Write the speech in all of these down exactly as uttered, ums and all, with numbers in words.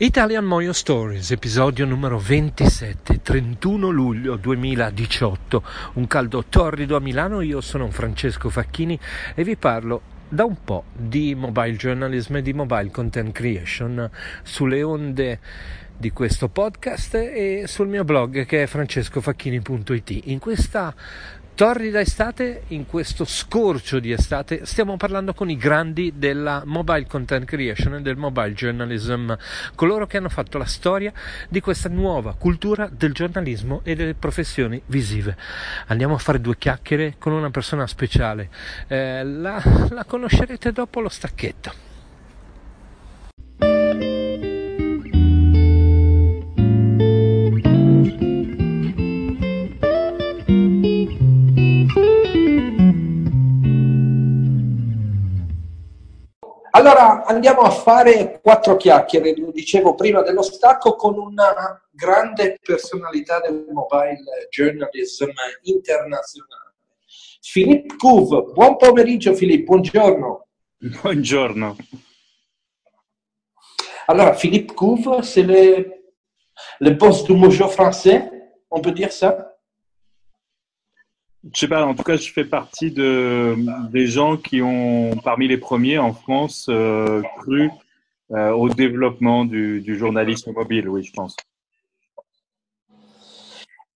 Italian Mojo Stories, episodio numero ventisette, trentuno luglio duemiladiciotto, un caldo torrido a Milano. Io sono Francesco Facchini e vi parlo da un po' di mobile journalism e di mobile content creation sulle onde di questo podcast e sul mio blog che è francesco facchini punto it. In questa torrida estate, in questo scorcio di estate, stiamo parlando con i grandi della mobile content creation e del mobile journalism, coloro che hanno fatto la storia di questa nuova cultura del giornalismo e delle professioni visive. Andiamo a fare due chiacchiere con una persona speciale, eh, la, la conoscerete dopo lo stacchetto. Allora andiamo a fare quattro chiacchiere, lo dicevo prima dello stacco, con una grande personalità del mobile journalism internazionale. Philippe Couve, buon pomeriggio Philippe, buongiorno. Buongiorno. Allora, Philippe Couve, c'est le, le boss du mojo français, on peut dire ça? Je sais pas, en tout cas, je fais partie de, des gens qui ont, parmi les premiers en France, euh, cru euh, au développement du, du journalisme mobile, oui, je pense.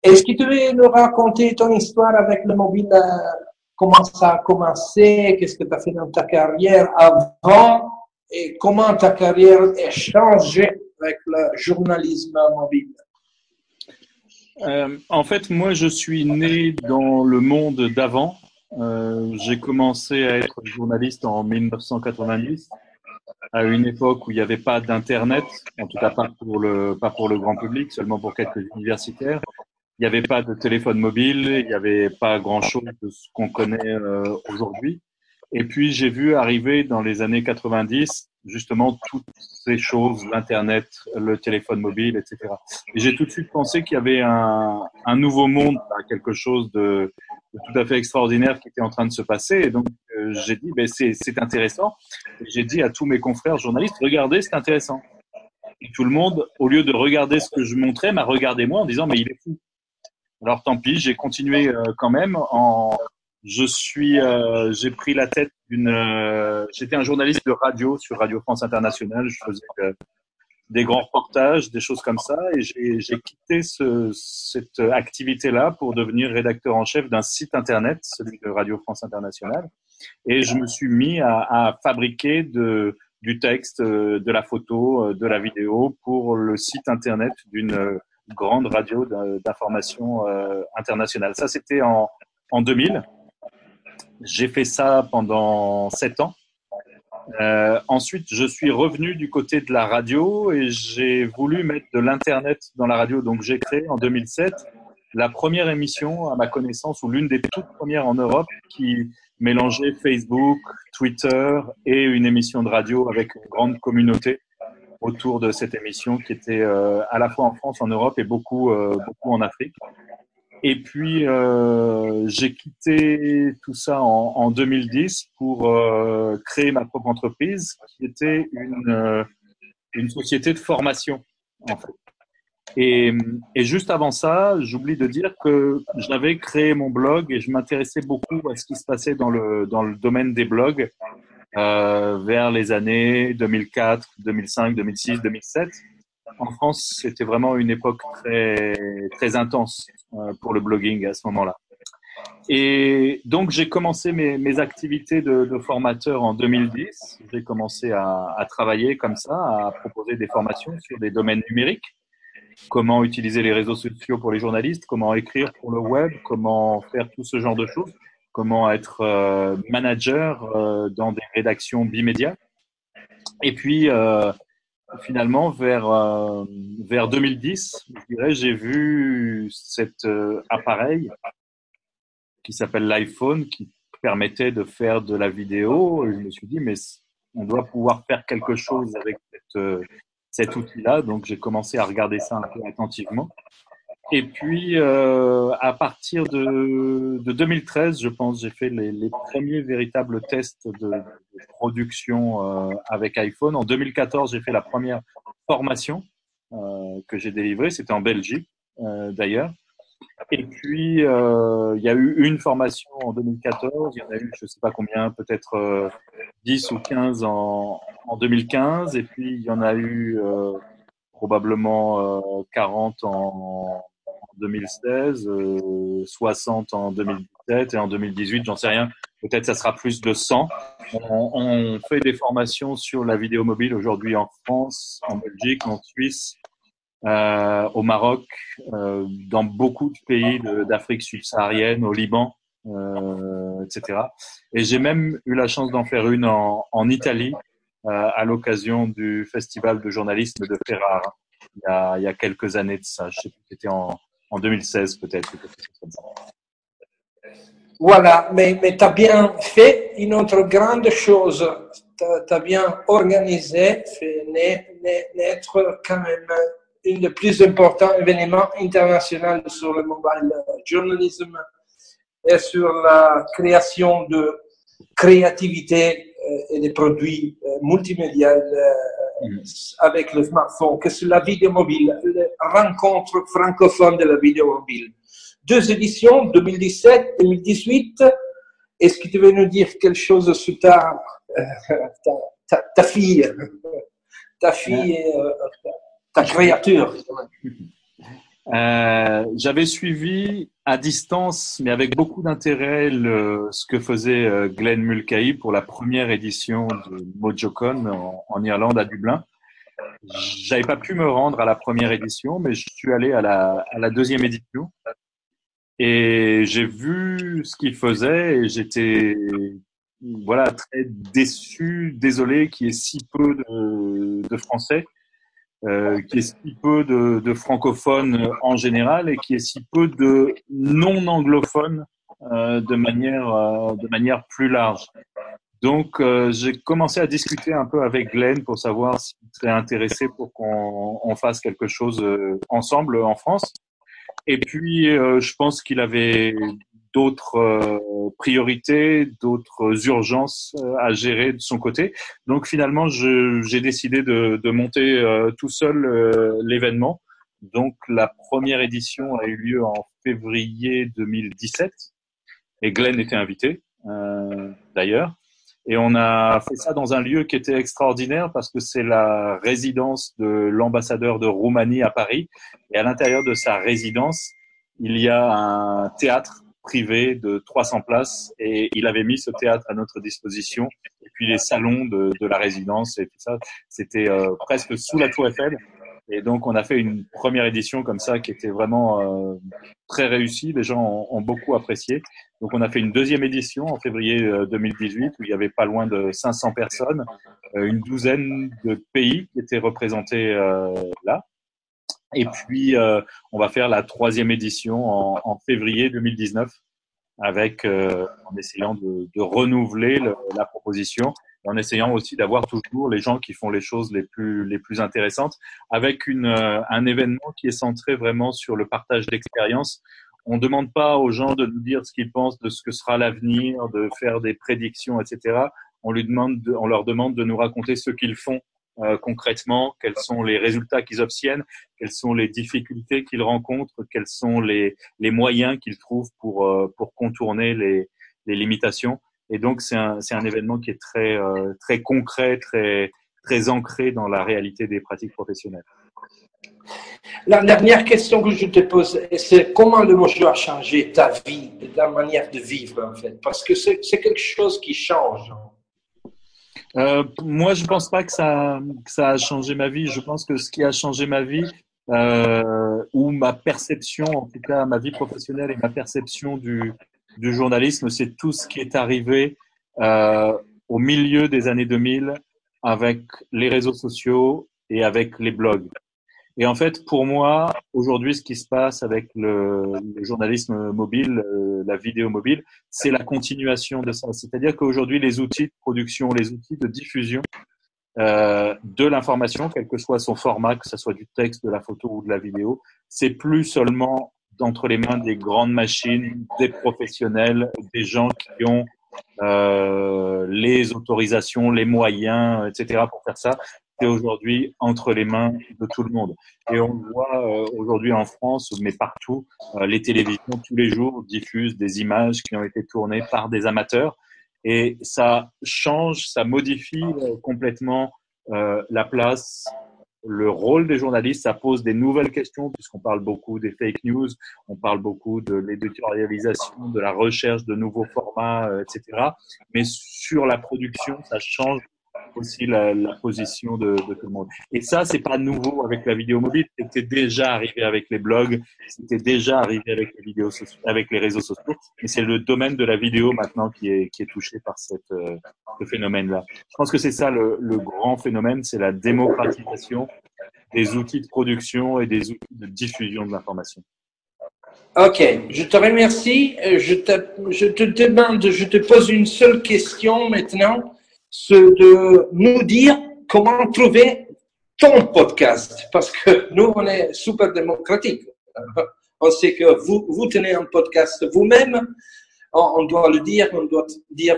Est-ce que tu veux nous raconter ton histoire avec le mobile? Comment ça a commencé? Qu'est-ce que tu as fait dans ta carrière avant? Et comment ta carrière a changé avec le journalisme mobile? Euh, en fait, moi, je suis né dans le monde d'avant. Euh, j'ai commencé à être journaliste en mille neuf cent quatre-vingt-dix, à une époque où il n'y avait pas d'Internet, en tout cas pas pour le, pas pour le grand public, seulement pour quelques universitaires. Il n'y avait pas de téléphone mobile, il n'y avait pas grand-chose de ce qu'on connaît euh, aujourd'hui. Et puis, j'ai vu arriver dans les années quatre-vingt-dix, justement, toutes ces choses, l'Internet, le téléphone mobile, et cetera. Et j'ai tout de suite pensé qu'il y avait un, un nouveau monde, quelque chose de, de tout à fait extraordinaire qui était en train de se passer. Et donc, euh, j'ai dit, ben, c'est, c'est intéressant. Et j'ai dit à tous mes confrères journalistes, regardez, c'est intéressant. Et tout le monde, au lieu de regarder ce que je montrais, m'a regardé moi en disant, mais il est fou. Alors, tant pis, j'ai continué euh, quand même en... Je suis, euh, j'ai pris la tête d'une. Euh, j'étais un journaliste de radio sur Radio France Internationale. Je faisais euh, des grands reportages, des choses comme ça, et j'ai, j'ai quitté ce, cette activité-là pour devenir rédacteur en chef d'un site internet, celui de Radio France Internationale. Et je me suis mis à, à fabriquer de, du texte, de la photo, de la vidéo pour le site internet d'une grande radio d'information euh, internationale. Ça, c'était en, en deux mille. J'ai fait ça pendant sept ans. Euh, ensuite, je suis revenu du côté de la radio et j'ai voulu mettre de l'Internet dans la radio. Donc, j'ai créé en deux mille sept la première émission, à ma connaissance, ou l'une des toutes premières en Europe, qui mélangeait Facebook, Twitter et une émission de radio avec une grande communauté autour de cette émission qui était euh, à la fois en France, en Europe et beaucoup, euh, beaucoup en Afrique. Et puis, euh, j'ai quitté tout ça en, en deux mille dix pour euh, créer ma propre entreprise qui était une, euh, une société de formation, en fait. Et, et juste avant ça, j'oublie de dire que j'avais créé mon blog et je m'intéressais beaucoup à ce qui se passait dans le, dans le domaine des blogs euh, vers les années deux mille quatre, deux mille cinq, deux mille six, deux mille sept. En France, c'était vraiment une époque très, très intense euh, pour le blogging à ce moment-là. Et donc, j'ai commencé mes, mes activités de, de formateur en deux mille dix. J'ai commencé à, à travailler comme ça, à proposer des formations sur des domaines numériques. Comment utiliser les réseaux sociaux pour les journalistes, comment écrire pour le web, comment faire tout ce genre de choses, comment être euh, manager euh, dans des rédactions bimédias. Et puis, euh, finalement, vers, euh, vers deux mille dix, je dirais, j'ai vu cet euh, appareil qui s'appelle l'iPhone, qui permettait de faire de la vidéo. Et je me suis dit, mais on doit pouvoir faire quelque chose avec cette, euh, cet outil-là. Donc, j'ai commencé à regarder ça un peu attentivement. Et puis, euh, à partir de, de deux mille treize, je pense, j'ai fait les, les premiers véritables tests de, de production euh, avec iPhone. En deux mille quatorze, j'ai fait la première formation euh, que j'ai délivrée. C'était en Belgique, euh, d'ailleurs. Et puis, euh, il y a eu une formation en deux mille quatorze, il y en a eu je ne sais pas combien, peut-être euh, dix ou quinze en, en deux mille quinze, et puis il y en a eu euh, probablement euh, quarante en, en deux mille seize, euh, soixante en deux mille dix-sept et en deux mille dix-huit, j'en sais rien, peut-être ça sera plus de cent. On, on fait des formations sur la vidéo mobile aujourd'hui en France, en Belgique, en Suisse, Euh, au Maroc, euh, dans beaucoup de pays de, d'Afrique subsaharienne, au Liban, euh, et cetera. Et j'ai même eu la chance d'en faire une en, en Italie euh, à l'occasion du festival de journalisme de Ferrare il y a, il y a quelques années de ça. Je sais plus, c'était en, en deux mille seize peut-être. Voilà, mais, mais tu as bien fait une autre grande chose. Tu as bien organisé, fait naître quand même un des plus importants événements internationaux sur le mobile journalisme et sur la création de créativité et des produits multimédia avec le smartphone, que c'est la vidéo mobile, les rencontres francophones de la vidéo mobile. Deux éditions, deux mille dix-sept, deux mille dix-huit. Est-ce que tu veux nous dire quelque chose sur ta, ta, ta, ta fille, ta fille et, ta créature. Euh, j'avais suivi à distance, mais avec beaucoup d'intérêt, le, ce que faisait Glenn Mulcahy pour la première édition de Mojocon en, en Irlande, à Dublin. J'avais pas pu me rendre à la première édition, mais je suis allé à la, à la deuxième édition et j'ai vu ce qu'il faisait et j'étais voilà très déçu, désolé qu'il y ait si peu de, de Français. Euh, qui est si peu de, de francophones en général et qui est si peu de non-anglophones euh, de manière euh, de manière plus large. Donc euh, j'ai commencé à discuter un peu avec Glenn pour savoir s'il serait intéressé pour qu'on on fasse quelque chose euh, ensemble en France. Et puis euh, je pense qu'il avait d'autres euh, priorités, d'autres urgences euh, à gérer de son côté. Donc finalement, je, j'ai décidé de, de monter euh, tout seul euh, l'événement. Donc la première édition a eu lieu en février deux mille dix-sept et Glenn était invité euh, d'ailleurs. Et on a fait ça dans un lieu qui était extraordinaire parce que c'est la résidence de l'ambassadeur de Roumanie à Paris. Et à l'intérieur de sa résidence, il y a un théâtre privé de trois cents places et il avait mis ce théâtre à notre disposition et puis les salons de, de la résidence et tout ça, c'était euh, presque sous la Tour Eiffel et donc on a fait une première édition comme ça qui était vraiment euh, très réussie, les gens ont, ont beaucoup apprécié. Donc on a fait une deuxième édition en février deux mille dix-huit où il y avait pas loin de cinq cents personnes, euh, une douzaine de pays qui étaient représentés euh, là. Et puis, euh, on va faire la troisième édition en, en février deux mille dix-neuf, avec euh, en essayant de, de renouveler le, la proposition, en essayant aussi d'avoir toujours les gens qui font les choses les plus les plus intéressantes, avec une euh, un événement qui est centré vraiment sur le partage d'expériences. On demande pas aux gens de nous dire ce qu'ils pensent de ce que sera l'avenir, de faire des prédictions, et cetera. On lui demande, de, on leur demande de nous raconter ce qu'ils font. Euh, concrètement, quels sont les résultats qu'ils obtiennent, quelles sont les difficultés qu'ils rencontrent, quels sont les, les moyens qu'ils trouvent pour, euh, pour contourner les, les limitations. Et donc, c'est un, c'est un événement qui est très, euh, très concret, très, très ancré dans la réalité des pratiques professionnelles. La dernière question que je te pose, c'est comment le mojo a changé ta vie, ta manière de vivre, en fait? Parce que c'est, c'est quelque chose qui change. Euh, moi, je ne pense pas que ça, que ça a changé ma vie. Je pense que ce qui a changé ma vie, euh, ou ma perception, en tout cas ma vie professionnelle et ma perception du, du journalisme, c'est tout ce qui est arrivé euh, au milieu des années deux mille avec les réseaux sociaux et avec les blogs. Et en fait, pour moi, aujourd'hui, ce qui se passe avec le, le journalisme mobile, euh, la vidéo mobile, c'est la continuation de ça. C'est-à-dire qu'aujourd'hui, les outils de production, les outils de diffusion euh, de l'information, quel que soit son format, que ce soit du texte, de la photo ou de la vidéo, c'est plus seulement entre les mains des grandes machines, des professionnels, des gens qui ont euh, les autorisations, les moyens, et cetera pour faire ça. Aujourd'hui entre les mains de tout le monde. Et on voit euh, aujourd'hui en France, mais partout, euh, les télévisions tous les jours diffusent des images qui ont été tournées par des amateurs. Et ça change, ça modifie euh, complètement euh, la place, le rôle des journalistes. Ça pose des nouvelles questions puisqu'on parle beaucoup des fake news, on parle beaucoup de l'éditorialisation, de la recherche de nouveaux formats, euh, et cetera. Mais sur la production, ça change aussi la, la position de, de tout le monde. Et ça, c'est pas nouveau avec la vidéo mobile. C'était déjà arrivé avec les blogs, c'était déjà arrivé avec les vidéos, avec les réseaux sociaux. Mais c'est le domaine de la vidéo maintenant qui est qui est touché par cette euh, ce phénomène-là. Je pense que c'est ça le, le grand phénomène, c'est la démocratisation des outils de production et des outils de diffusion de l'information. Ok, je te remercie. Je te je te demande, je te pose une seule question maintenant. C'est de nous dire comment trouver ton podcast, parce que nous, on est super démocratique. On sait que vous, vous tenez un podcast vous-même, on doit le dire, on doit dire.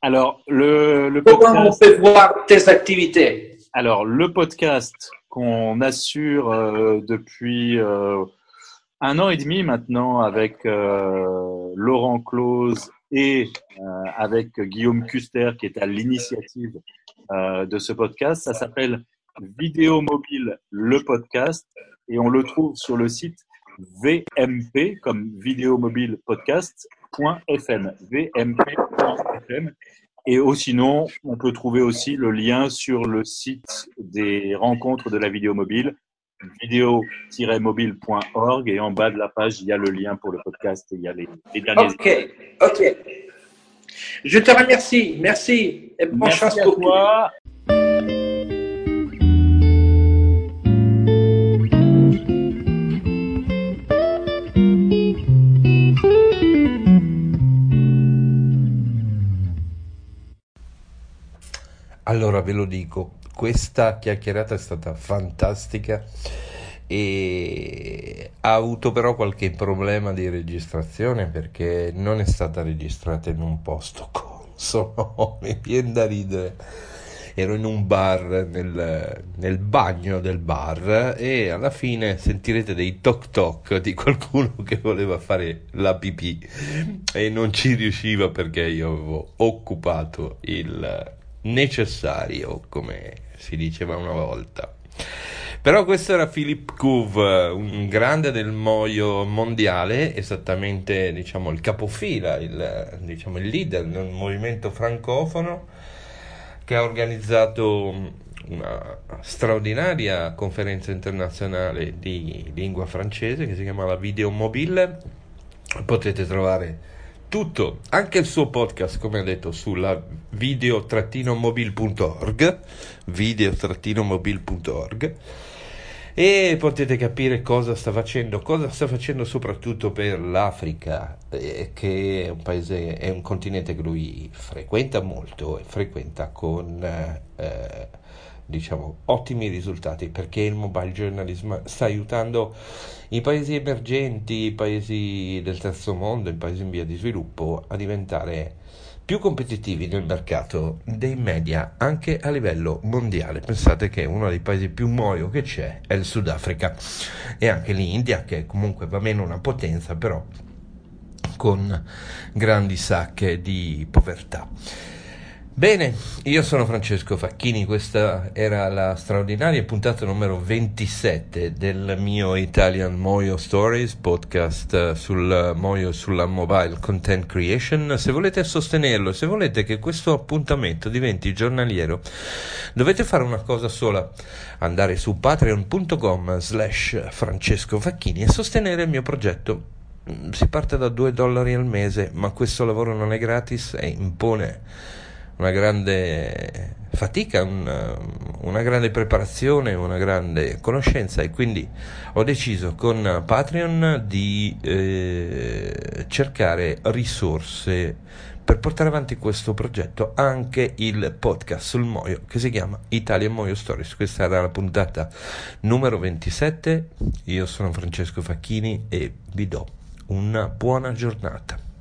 Alors, le, le podcast. Comment on peut voir tes activités? Alors, le podcast qu'on assure euh, depuis euh, un an et demi maintenant avec euh, Laurent Close et euh, avec Guillaume Custer qui est à l'initiative euh, de ce podcast. Ça s'appelle Vidéomobile, le podcast, et on le trouve sur le site V M P, comme vidéomobile podcast point f m, v m p point f m. Et oh, sinon, on peut trouver aussi le lien sur le site des rencontres de la vidéo mobile, vidéo tiret mobile point org, et en bas de la page, il y a le lien pour le podcast et il y a les, les derniers. Ok, ok. Je te remercie. Merci. Et bonne Merci chance à pour toi. Tout. Allora, ve lo dico. Questa chiacchierata è stata fantastica e ha avuto però qualche problema di registrazione perché non è stata registrata in un posto consono, mi viene da ridere. Ero in un bar, nel, nel bagno del bar, e alla fine sentirete dei toc toc di qualcuno che voleva fare la pipì e non ci riusciva perché io avevo occupato il necessario, come si diceva una volta. Però questo era Philippe Couve, un grande del mojo mondiale, esattamente diciamo il capofila, il, diciamo, il leader del movimento francofono, che ha organizzato una straordinaria conferenza internazionale di lingua francese che si chiama la Vidéomobile. Potete trovare tutto, anche il suo podcast, come ho detto, sulla video trattino mobile punto org, video trattino mobile punto org, e potete capire cosa sta facendo, cosa sta facendo soprattutto per l'Africa, eh, che è un paese, è un continente che lui frequenta molto e frequenta con eh, diciamo ottimi risultati, perché il mobile journalism sta aiutando i paesi emergenti, i paesi del terzo mondo, i paesi in via di sviluppo a diventare più competitivi nel mercato dei media anche a livello mondiale. Pensate che uno dei paesi più mojo che c'è è il Sudafrica, e anche l'India, che comunque va meno una potenza, però con grandi sacche di povertà. Bene, io sono Francesco Facchini, questa era la straordinaria puntata numero ventisette del mio Italian Mojo Stories, podcast sul Mojo, sulla mobile content creation. Se volete sostenerlo, se volete che questo appuntamento diventi giornaliero, dovete fare una cosa sola: andare su patreon.com slash Francesco Facchini e sostenere il mio progetto. Si parte da due dollari al mese, ma questo lavoro non è gratis e impone una grande fatica, una, una grande preparazione, una grande conoscenza, e quindi ho deciso con Patreon di eh, cercare risorse per portare avanti questo progetto, anche il podcast sul Mojo che si chiama Italian Mojo Stories. Questa era la puntata numero ventisette, io sono Francesco Facchini e vi do una buona giornata.